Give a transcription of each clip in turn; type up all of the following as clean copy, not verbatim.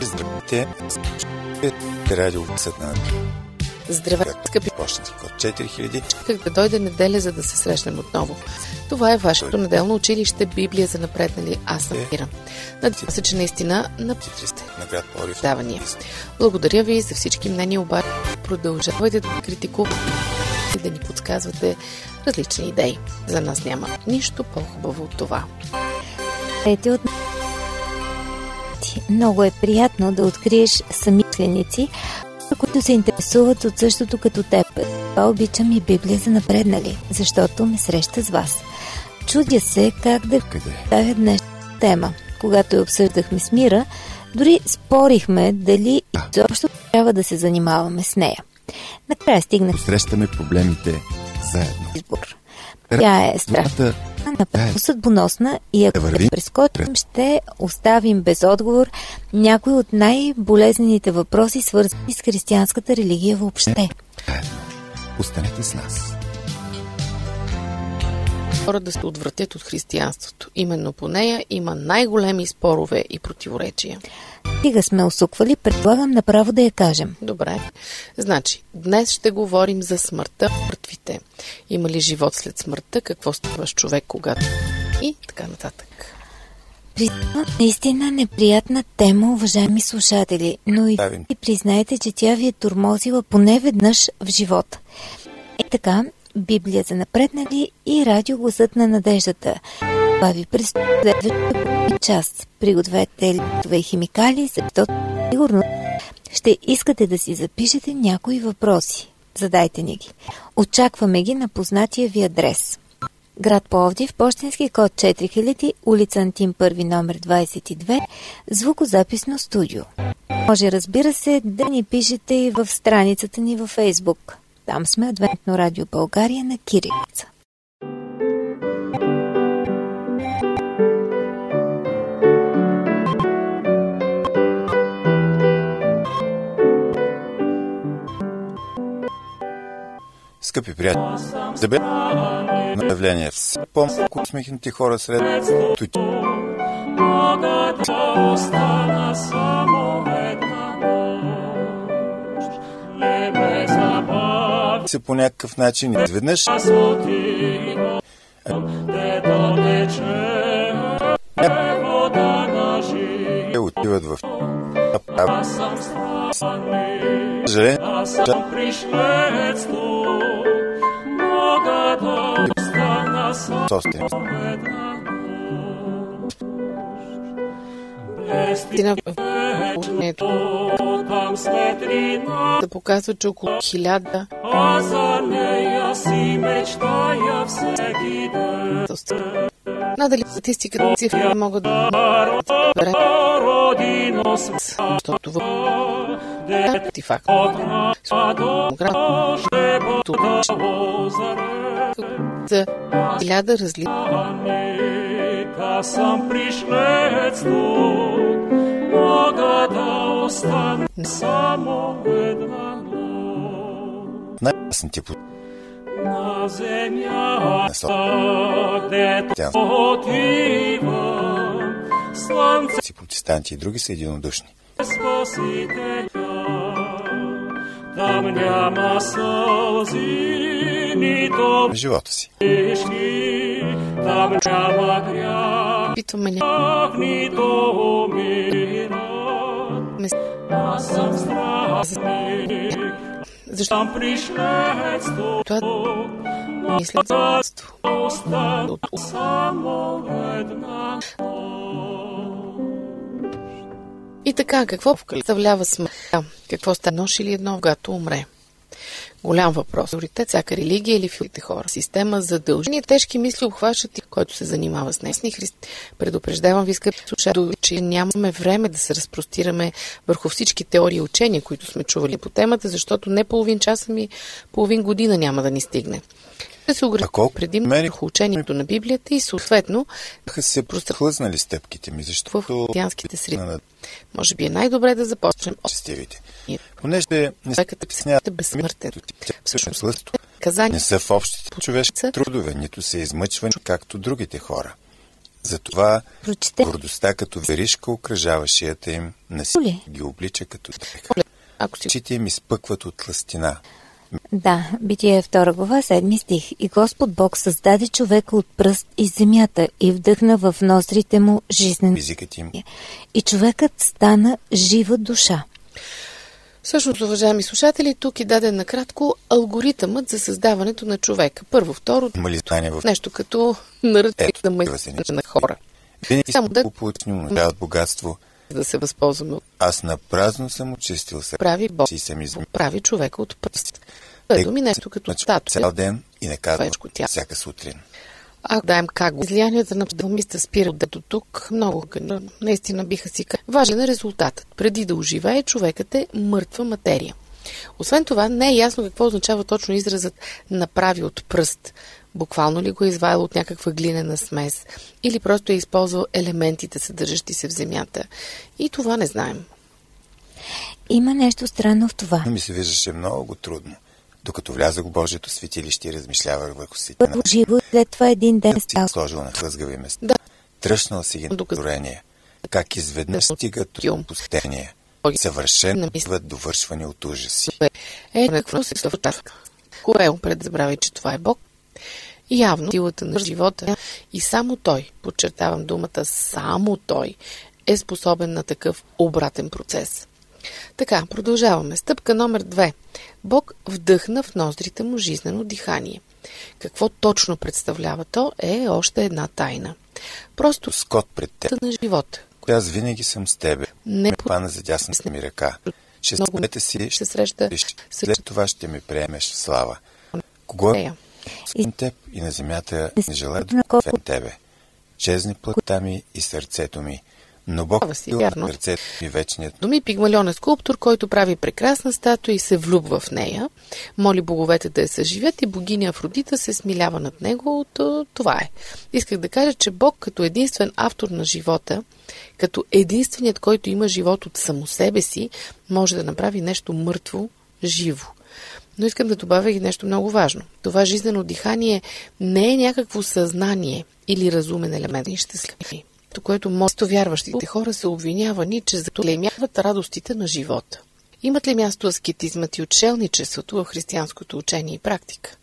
Здравейте! Радио гласът на надеждата. Здравейте, скъпи почти код 4000. Как да дойде неделя, за да се срещнем отново. Това е вашето неделно училище Библия за напреднали. Аз съм Мира. Надявам се, че наистина написате на град Пловдив давания. Благодаря ви за всички мнения, обаче продължавайте да критикувате и да ни подсказвате различни идеи. За нас няма нищо по-хубаво от това. Много е приятно да откриеш самишленици, които се интересуват от същото като теб. Това обичам и Библия за напреднали, защото ме среща с вас. Чудя се как да представя днешна тема. Когато я обсъждахме с Мира, дори спорихме дали изобщо трябва да се занимаваме с нея. Накрая стигнахме. Срещаме проблемите заедно. Избор. Тя е страшна, напълно съдбоносна и ако се прескочим, ще оставим без отговор някои от най-болезнените въпроси, свързани с християнската религия въобще. Останете с нас. Хора да се отвратят от християнството. Именно по нея има най-големи спорове и противоречия. Стига сме усуквали, предлагам направо да я кажем. Добре. Значи, днес ще говорим за смъртта в мъртвите. Има ли живот след смъртта? Какво става с човек, когато? И така нататък. Наистина неприятна тема, уважаеми слушатели, но и признайте, че тя ви е тормозила поне веднъж в живота. Е така, Библия за напреднали и Радио гласът на надеждата. Това ви предстои следващия час. Пригответе листове и химикали, защото сигурно ще искате да си запишете някои въпроси. Задайте ни ги. Очакваме ги на познатия ви адрес. Град Пловдив, пощенски код 4000, улица Антим първи, номер 22, звукозаписно студио. Може, разбира се, да ни пишете и в страницата ни във Фейсбук. Там сме Адвентно радио България на кирилица. Скъпи приятели, забележете наявление все по-малко усмихнати хора сред тути. Богата остана само една нощ, не ме забави се по някакъв начин изведнъж. Аз отивам, дето тече вода на живота. Те отиват в аз съм странен, аз съм пришлец тук. Да показва, че около 1000 надали статистиката цифри могат да защото в артефакт за 1000 различни. Аз съм пришлец тук, мога да остана само една нощ. Най-ясните по... На земята, дето отивам, слънце... Си протестанти и други са единодушни. Там няма сълзи, нито... Живота си. Там няма грях, питваме ли... Нито умират. Аз съм странник. Защо пришлец тук? Мисля за остана само една. И така, какво представлява смъртта? Какво става нощ или едно, когато умре? Голям въпрос. Авторитет, всяка религия или филите хора. Система задължени тежки мисли обхващат и който се занимава с несни христи. Предупреждавам ви, скъпи слушатели, че нямаме време да се разпростираме върху всички теории и учения, които сме чували по темата, защото не половин часа ми, половин година няма да ни стигне. Ще се ограничим предимно върху учението на Библията и съответно се прохлъзнали стъпките ми, защото в християнските среди. Може би е най-добре да започнем от честивите. Понеже не са писнята безсмъртен. Всъщност лъсто не са в общите човешки трудове, нито се измъчвани, както другите хора. Затова гордостта като веришка окръжава шията им, насилие ги облича като треха. Очите им изпъкват от лъстина. Да, Битие 2 глава, 7 стих. И Господ Бог създаде човека от пръст из земята и вдъхна в ноздрите му жизнен им. И човекът стана жива душа. Всъщност, уважаеми слушатели, тук е даден накратко алгоритъмът за създаването на човека. Първо, второ, в нещо като наръчването на хора. Винаги само да го получим от богатство, да се възползваме. Аз напразно съм очистил се. Прави Бог и съм измил. Прави човека от пръст. Той думи нещо като статуя. Цял ден и наказва всяка сутрин. Ако даем как го излиянията на псалмиста спират до тук, много наистина биха си казали. Важен е резултатът. Преди да оживее, човекът е мъртва материя. Освен това, не е ясно какво означава точно изразът «направи от пръст». Буквално ли го е извадил от някаква глинена смес? Или просто е използвал елементите, съдържащи се в земята? И това не знаем. Има нещо странно в това. Ми се виждаше много трудно. Докато влязах в Божието светилище и размишлявах върху сетина. Първо живо, след това един ден стал. Сложил на хлъзгави места. Да. Тръщнал си ги на докторение. Как изведнъж стигат до пустение. Съвършено мислят довършване от ужаси. Какво се съвършава? Коел предзабравя, че това е Бог. Явно силата на живота и само той, подчертавам думата само той, е способен на такъв обратен процес. Така, продължаваме. Стъпка номер 2. Бог вдъхна в ноздрите му жизнено дихание. Какво точно представлява то е още една тайна. Просто скот пред теб на живота. Аз винаги съм с тебе. Не пана за дясната ми ръка. Ще спете си, ще срещаш. След това ще ми приемеш в слава. Кого е? Съм теб и на земята не желая да освен тебе. Чезни плътта ми и сърцето ми, но Бог бил на сърцето ми вечният. Думи Пигмалион е скулптор, който прави прекрасна статуя и се влюбва в нея. Моли боговете да я съживят и богиня Афродита се смилява над него. Това е. Исках да кажа, че Бог като единствен автор на живота, като единственият, който има живот от само себе си, може да направи нещо мъртво, живо. Но искам да добавя и нещо много важно. Това жизнено дихание не е някакво съзнание или разумен елемент. И щастливи. То, което мосто вярващите хора са обвинявани, че заклеймяват радостите на живота. Имат ли място аскетизмът и отшелничеството в християнското учение и практика?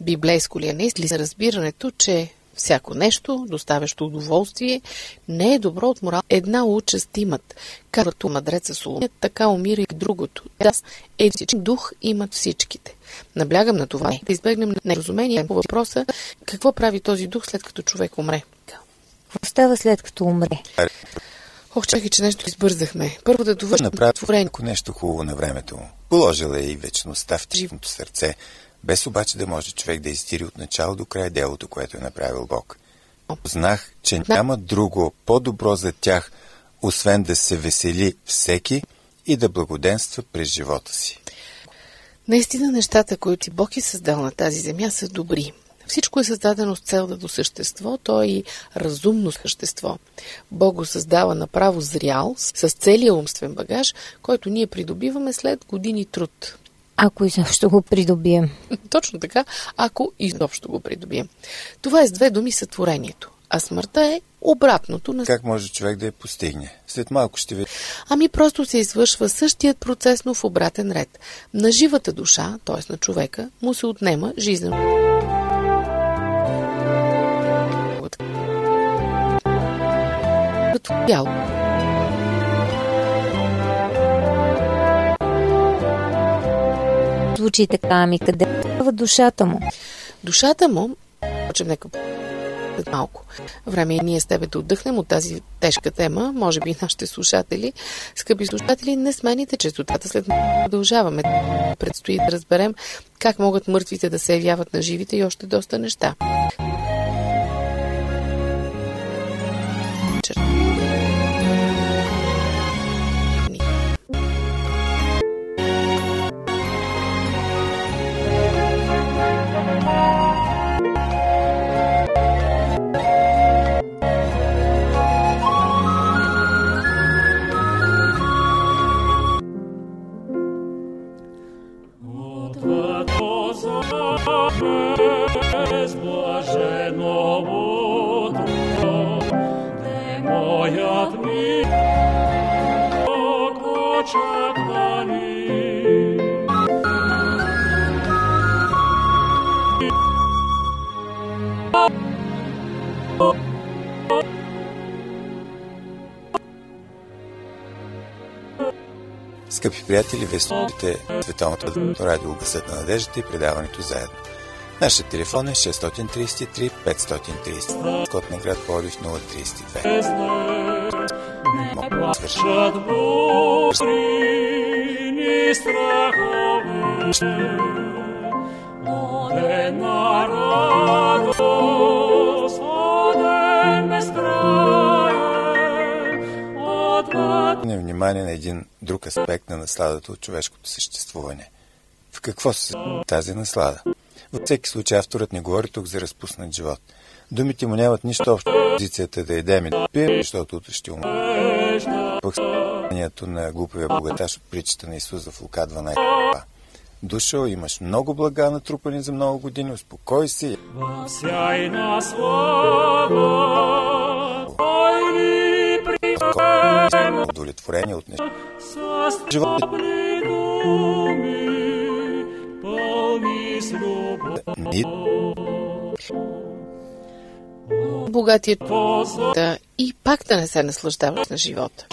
Библейско ли е наистина разбирането, че всяко нещо, доставящо удоволствие, не е добро от морал. Една участ имат. Както мъдреца Соломон, така умира и другото. Да, един дух имат всичките. Наблягам на това да избегнем неразумение по въпроса какво прави този дух след като човек умре. Остава след като умре. Ох, чакай, че нещо избързахме. Първо да довършим творение. Нещо хубаво на времето му. Положила е и вечността в живното сърце. Без обаче да може човек да изтири от начало до край делото, което е направил Бог. Знах, че няма друго по-добро за тях, освен да се весели всеки и да благоденства през живота си. Наистина нещата, които Бог е създал на тази земя, са добри. Всичко е създадено с цел да досъщество, то е и разумно същество. Бог го създава направо зрял, с целия умствен багаж, който ние придобиваме след години труд. Ако изобщо го придобием. Точно така, ако изобщо го придобием. Това е с две думи сътворението, а смъртта е обратното на... Как може човек да я постигне? След малко ще видим. Ами просто се извършва същият процес, но в обратен ред. На живата душа, т.е. на човека, му се отнема жизненото. Като бяло. Звучи така, ами къде е душата му? Душата му, почем нека малко. Време и ние с тебе да отдъхнем от тази тежка тема, може би нашите слушатели. Скъпи слушатели, не смените честотата, след малко продължаваме. Предстои да разберем как могат мъртвите да се явяват на живите и още доста неща. Блажено утро. Моят мир, очаквани. Скъпи приятели, вие слушате световното радио гласът на надеждата и предаването заедно. Нашият телефон е 633 530, код на град Пловдив 032. Не внимание на един друг аспект на насладата от човешкото съществуване. В какво се състои тази наслада? Във всеки случай авторът не говори тук за разпуснат живот. Думите му нямат нищо общо с позицията да ядем и да пием, защото утре ще умрем. Пък състоянието на глупавия богаташ от притчата на Исус в Лука 12. Душо, имаш много блага натрупани за много години, успокой се. Всяйна слава, тайни прием, удовлетворение от неща. Животни думи, пълни с любов. Богатият и пак да не се наслаждаваш на живота.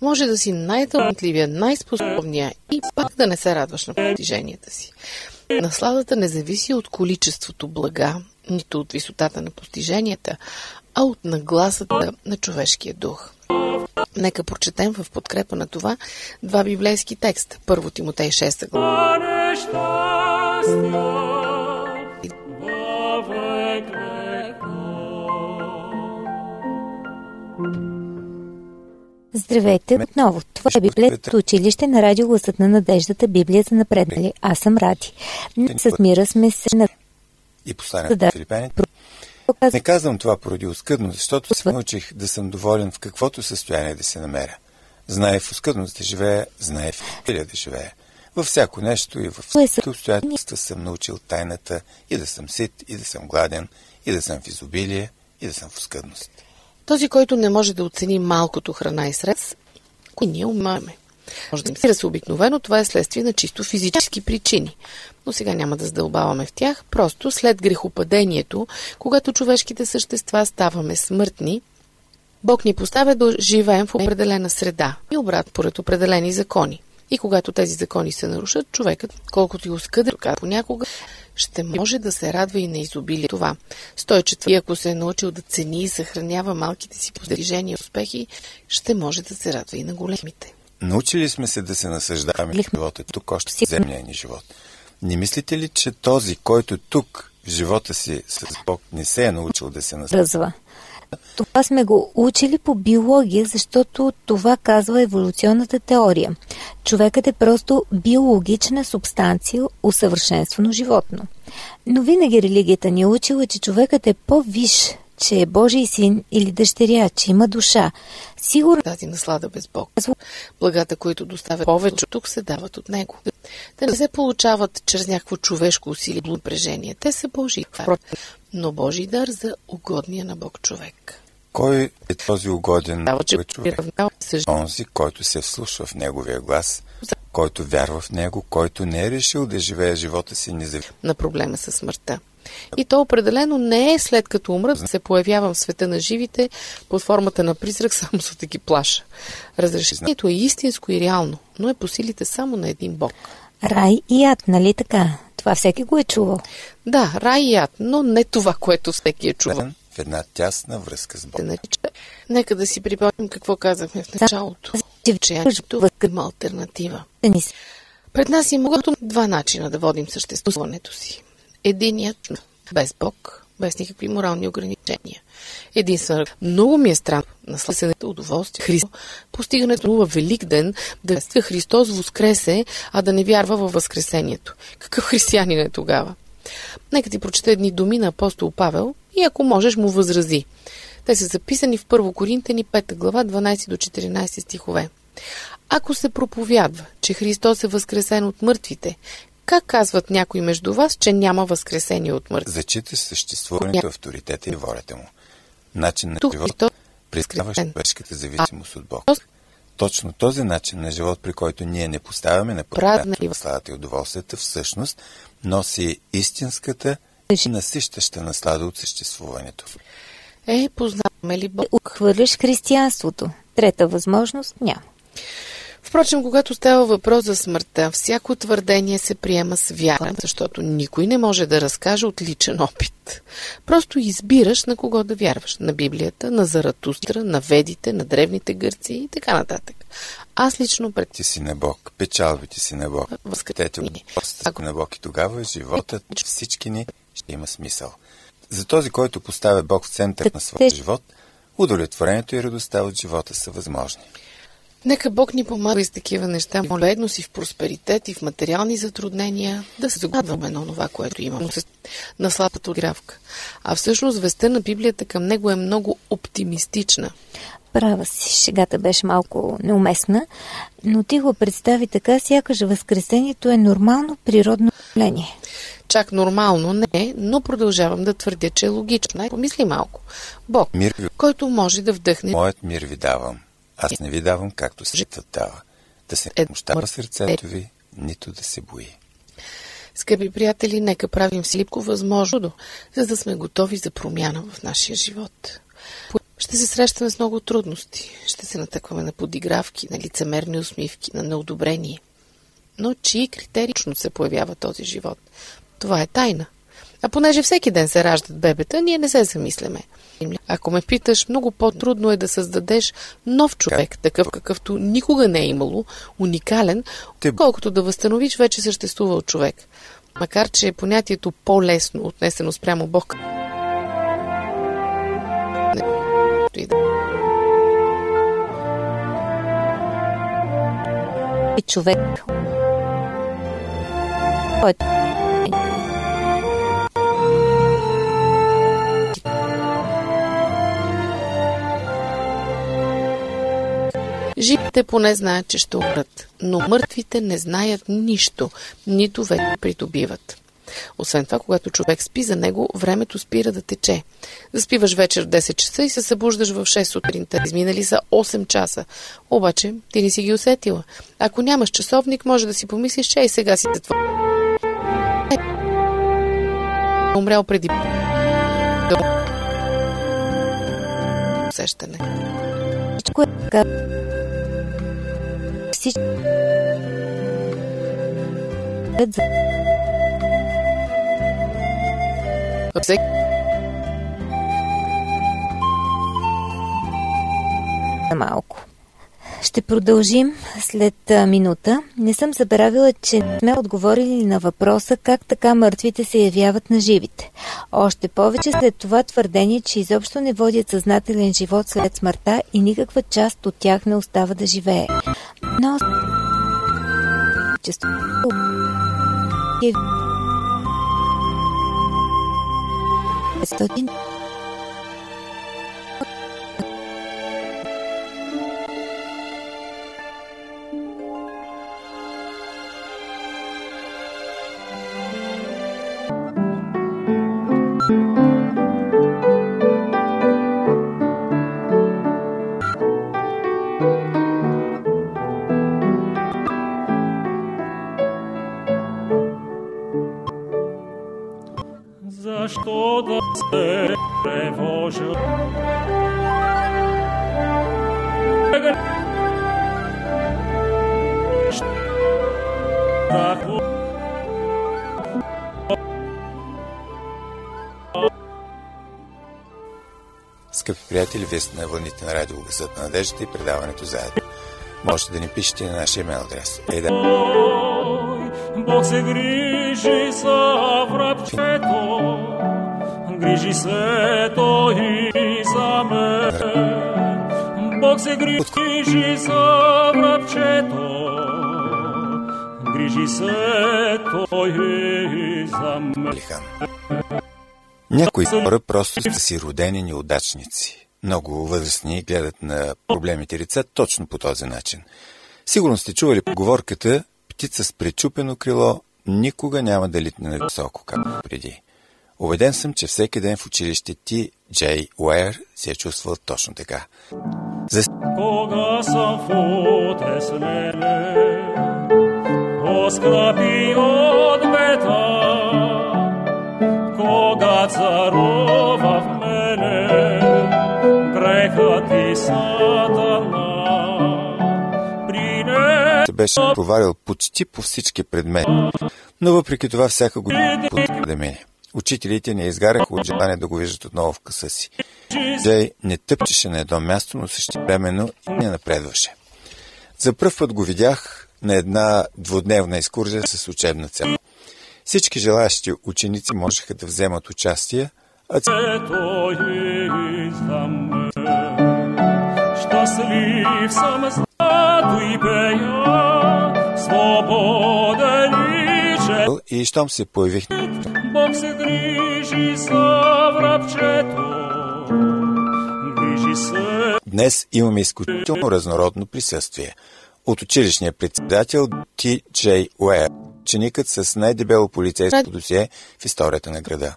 Може да си най-талантливия, най-способния и пак да не се радваш на постиженията си. Насладата не зависи от количеството блага, нито от висотата на постиженията, а от нагласата на човешкия дух. Нека прочетем в подкрепа на това два библейски текста. Първо Тимотей 6 глава. Здравейте отново! Това е библейското училище на Радио гласът на надеждата, Библия за напреднали. Аз съм Ради. С Мира сме се на... И посланието на Филипяните. Не казвам това поради оскъдност, защото се научих да съм доволен в каквото състояние да се намеря. Знае в оскъдност да живея, знае в Библия да живея. Във всяко нещо и във всяко обстоятелство съм научил тайната и да съм сит, и да съм гладен, и да съм в изобилие, и да съм в оскъдност. Този, който не може да оцени малкото храна и средства, които ние умаме. Може да се обикновено, това е следствие на чисто физически причини. Но сега няма да задълбаваме в тях. Просто след грехопадението, когато човешките същества ставаме смъртни, Бог ни поставя да живеем в определена среда и обрат поред определени закони. И когато тези закони се нарушат, човекът, колкото и оскъден, понякога ще може да се радва и на изобилие това. 104. И ако се е научил да цени и съхранява малките си постижения и успехи, ще може да се радва и на големите. Научили сме се да се насъждаваме в живота, тук още в земния ни живот. Не мислите ли, че този, който тук в живота си с Бог не се е научил да се насъждава? Това сме го учили по биология, защото това казва еволюционната теория. Човекът е просто биологична субстанция, усъвършенствено животно. Но винаги религията ни е учила, че човекът е по-виш, че е Божий син или дъщеря, че има душа. Сигурно тази наслада без Бог. Благата, които доставят повече, тук се дават от него. Те не се получават чрез някакво човешко усилие и напрежение. Те са Божии, но Божий дар за угодния на Бог човек. Кой е този угоден на Бог човек? Онзи, който се вслушва в неговия глас, който вярва в него, който не е решил да живее живота си независимо на проблема със смъртта. И то определено не е след като умра да се появявам в света на живите под формата на призрак, само за да ги плаша. Разрешението е истинско и реално, но е по силите само на един Бог. Рай и ад, нали така? Това всеки го е чувал. Да, рай и ад, но не това, което всеки е чувал. В една тясна връзка с Бог. Нека да си припомним какво казахме в началото. Че има алтернатива. Пред нас има два начина да водим съществуването си. Единият без Бог, без никакви морални ограничения. Единствено, много ми е странно наследеното удоволствие Христос, постигането във Велик ден, да се Христос възкресе, а да не вярва във възкресението. Какъв християнин е тогава? Нека ти прочета едни думи на апостол Павел и ако можеш му възрази. Те са записани в 1 Коринтени 5 глава 12 до 14 стихове. Ако се проповядва, че Христос е възкресен от мъртвите, как казват някои между вас, че няма възкресение от мъртви? Зачита съществуването, авторитета и волята му. Начин на живота, прескриваш човешката зависимост от Бог. Точно този начин на живот, при който ние не поставяме на първата сладата и удоволствията, всъщност носи истинската и насищаща наслада от съществуването. Познаваме ли Бог? Отхвърляш християнството. Трета възможност няма. Впрочем, когато става въпрос за смъртта, всяко твърдение се приема с вяра, защото никой не може да разкаже от личен опит. Просто избираш на кого да вярваш. На Библията, на Заратустра, на Ведите, на древните гърци и така нататък. Аз лично пред... Ти си на Бог, печалбите си на Бог, възкатете на Бог и тогава животът всички ни ще има смисъл. За този, който поставя Бог в център на своя живот, удовлетворението и радостта от живота са възможни. Нека Бог ни помага и с такива неща, моледност и в просперитет, и в материални затруднения, да се загадваме на това, което имаме, на слабата отгравка. А всъщност вестта на Библията към него е много оптимистична. Права си, шегата беше малко неуместна, но ти го представи така, сякаш възкресението е нормално природно явление. Чак нормално не е, но продължавам да твърдя, че е логично. Помисли малко. Бог, който може да вдъхне... Моят мир ви давам. Аз не ви давам, както светът дава. Да се мощава сърцето ви, нито да се бои. Скъпи приятели, нека правим всичко възможно, за да сме готови за промяна в нашия живот. Ще се срещаме с много трудности. Ще се натъкваме на подигравки, на лицемерни усмивки, на неодобрение. Но чии критерично се появява този живот? Това е тайна. А понеже всеки ден се раждат бебета, ние не се замисляме. Ако ме питаш, много по-трудно е да създадеш нов човек, такъв какъвто никога не е имало, уникален, колкото да възстановиш вече съществувал човек. Макар че е понятието по-лесно отнесено спрямо Бог. Човек. Живите поне знаят, че ще умрат, но мъртвите не знаят нищо, нито вече придобиват. Освен това, когато човек спи, за него времето спира да тече. Заспиваш вечер в 10 часа и се събуждаш в 6 сутринта. Изминали са 8 часа. Обаче ти не си ги усетила. Ако нямаш часовник, може да си помислиш, че и сега си затвори. Умрял преди усещане. Всичко е така. Всичко е така. Всеки малко. Ще продължим след минута. Не съм забравила, че не сме отговорили на въпроса как така мъртвите се явяват на живите. Още повече след това твърдение, че изобщо не водят съзнателен живот след смъртта и никаква част от тях не остава да живее. Но често е Защо да се тревожа? Скъпи приятели, вие сте на вълните на Радио гласът на надеждата и предаването заедно. Можете да ни пишете на нашия имейл адрес. Бог се грижи за врабчето, грижи се той и за мен. Бог се грижи за врабчето, грижи се той и за мен. Някои хора просто са си родени неудачници. Много възрастни гледат на проблемите лица точно по този начин. Сигурно сте чували поговорката: птица с пречупено крило никога няма да литне на високо, както преди. Убеден съм, че всеки ден в училище ти, Джей Уайер, се е чувствал точно така. Кога съм футе с мене, оскрапи от бета, кога царува в мене, грехът и сатана. Се беше провалил почти по всички предмети, но въпреки това всяка година да мине. Учителите не изгаряха от желание да го виждат отново в къса си. Джей не тъпчеше на едно място, но същевременно и не напредваше. За пръв път го видях на една двудневна екскурзия с учебна цел. Всички желаящи ученици можеха да вземат участие, а щастлив съм злато и пея, свободен и чел. И щом се появих, Бог се грижи за врабчето, грижи се. Днес имаме изключително разнородно присъствие. От училищния председател Ти Джей Уайер, ученикът с най-дебело полицейско досие в историята на града.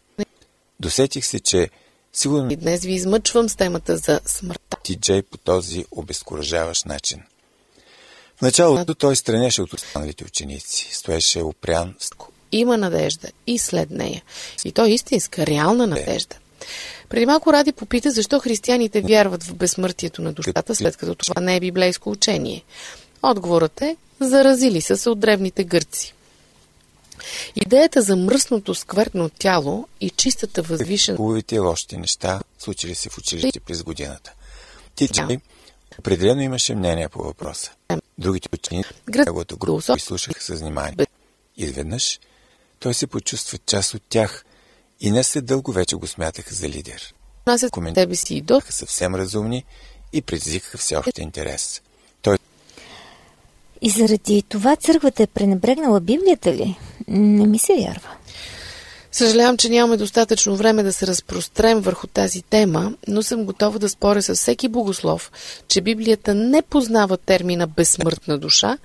Досетих се, че сигурно и днес ви измъчвам с темата за смъртта. Ти Джей по този обезкуражаващ начин. В началото той странеше от останалите ученици. Стоеше опрян. Има надежда и след нея. И то е истинска, реална надежда. Преди малко Ради попита защо християните вярват в безсмъртието на душата, след като това не е библейско учение. Отговорът е, заразили са се от древните гърци. Идеята за мръсното скверно тяло и чистата възвишена... Хубавите и лошите неща случили се в училище през годината. Ти, Джей, определено имаше мнение по въпроса. Другите учени в неговата група изслушаха със внимание. Изведнъж той се почувства част от тях и не след дълго вече го смятаха за лидер. Коментарите си бяха съвсем разумни и предизвикаха все още интерес. И заради това църквата е пренебрегнала Библията ли? Не ми се вярва. Съжалявам, че нямаме достатъчно време да се разпрострем върху тази тема, но съм готова да споря с всеки богослов, че Библията не познава термина безсмъртна душа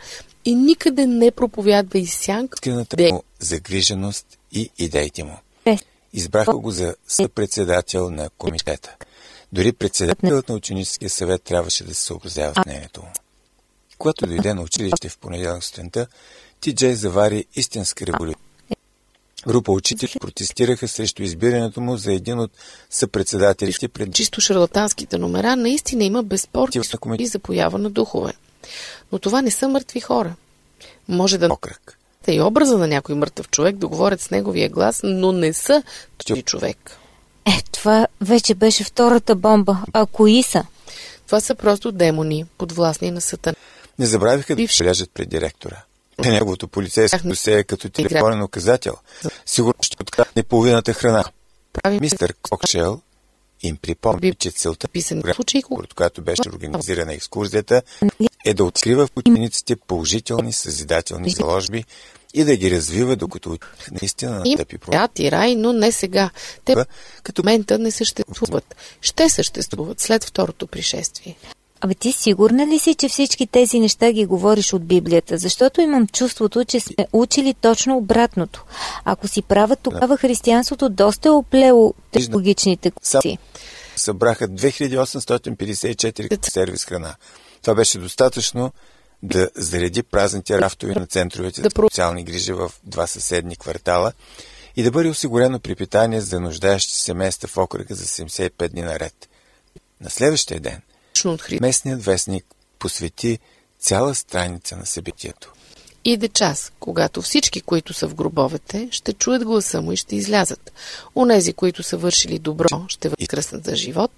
и никъде не проповядва и сянка му загриженост и идеите му. Избраха го за съпредседател на комитета. Дори председателят на ученическия съвет трябваше да се съобразява с мнението му. Когато дойде на училище в понеделник сутринта, Ти Джей завари истинска революция. Група учители протестираха срещу избирането му за един от съпредседателите пред... Чисто шарлатанските номера наистина има безспорни и за поява на духове. Но това не са мъртви хора. Може да окръг и образа на някой мъртъв човек, да говорят с неговия глас, но не са този човек. Това вече беше втората бомба. А кои са? Това са просто демони, подвластни на Сатана. Не забравиха да шляжат пред директора. Неговото полицейско досе е като телефонен указател. Сигурно ще открадне половината храна. Мистер Кокшел им припомни, че целта писан случай, от която беше организирана екскурзията, е да открива в учениците положителни съзидателни заложби и да ги развива, докато наистина натъпи проблем. И рай, но не сега. Те като мента не съществуват. Ще съществуват след второто пришествие. Абе, ти сигурна ли си, че всички тези неща ги говориш от Библията? Защото имам чувството, че сме учили точно обратното. Ако си права, тогава християнството доста е оплело технологичните курси. Събраха 2854 сервис храна. Това беше достатъчно да зареди празните рафтове на центровете за социални грижи в два съседни квартала и да бъде осигурено препитание за нуждаещи семейства в окръга за 75 дни наред. На следващия ден местният вестник посвети цяла страница на събитието. Иде час, когато всички, които са в гробовете, ще чуят гласа му и ще излязат. Онези, които са вършили добро, ще възкръснат за живот,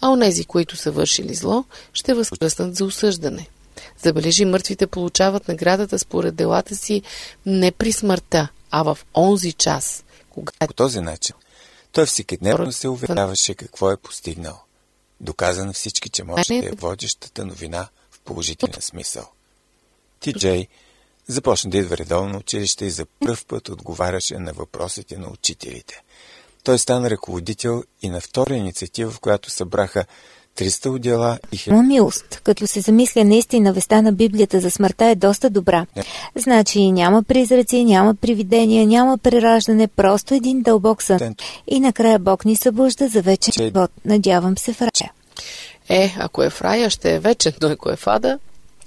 а онези, които са вършили зло, ще възкръснат за осъждане. Забележи, мъртвите получават наградата според делата си не при смъртта, а в онзи час. По този начин той всекидневно се уверяваше какво е постигнал. Доказан всички, че може да е водещата новина в положителен смисъл. Ти Джей започна да идва редовно училище и за пръв път отговаряше на въпросите на учителите. Той стана ръководител и на втора инициатива, в която събраха 300 отдела и хиляда. Милост, като се замисля, наистина веста на Библията за смъртта е доста добра. Значи няма призраци, няма привидения, няма прераждане, просто един дълбок сън. И накрая Бог ни събужда за вечен живот. Надявам се в рая. Ако е в рая, ще е вечен, но ако е в ада,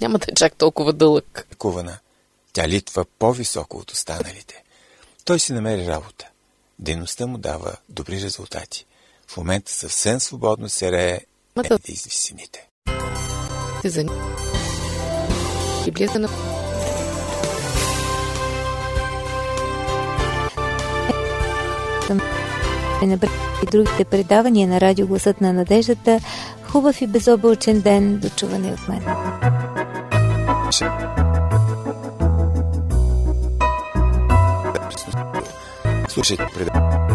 няма да е чак толкова дълъг. Тя литва по-високо от останалите. Той си намери работа. Дейността му дава добри резултати. В момента съвсем свободно се рее да извисините. И другите предавания на Радио гласът на надеждата. Хубав и безоблачен ден. До чуване от мен. Слушайте предавания.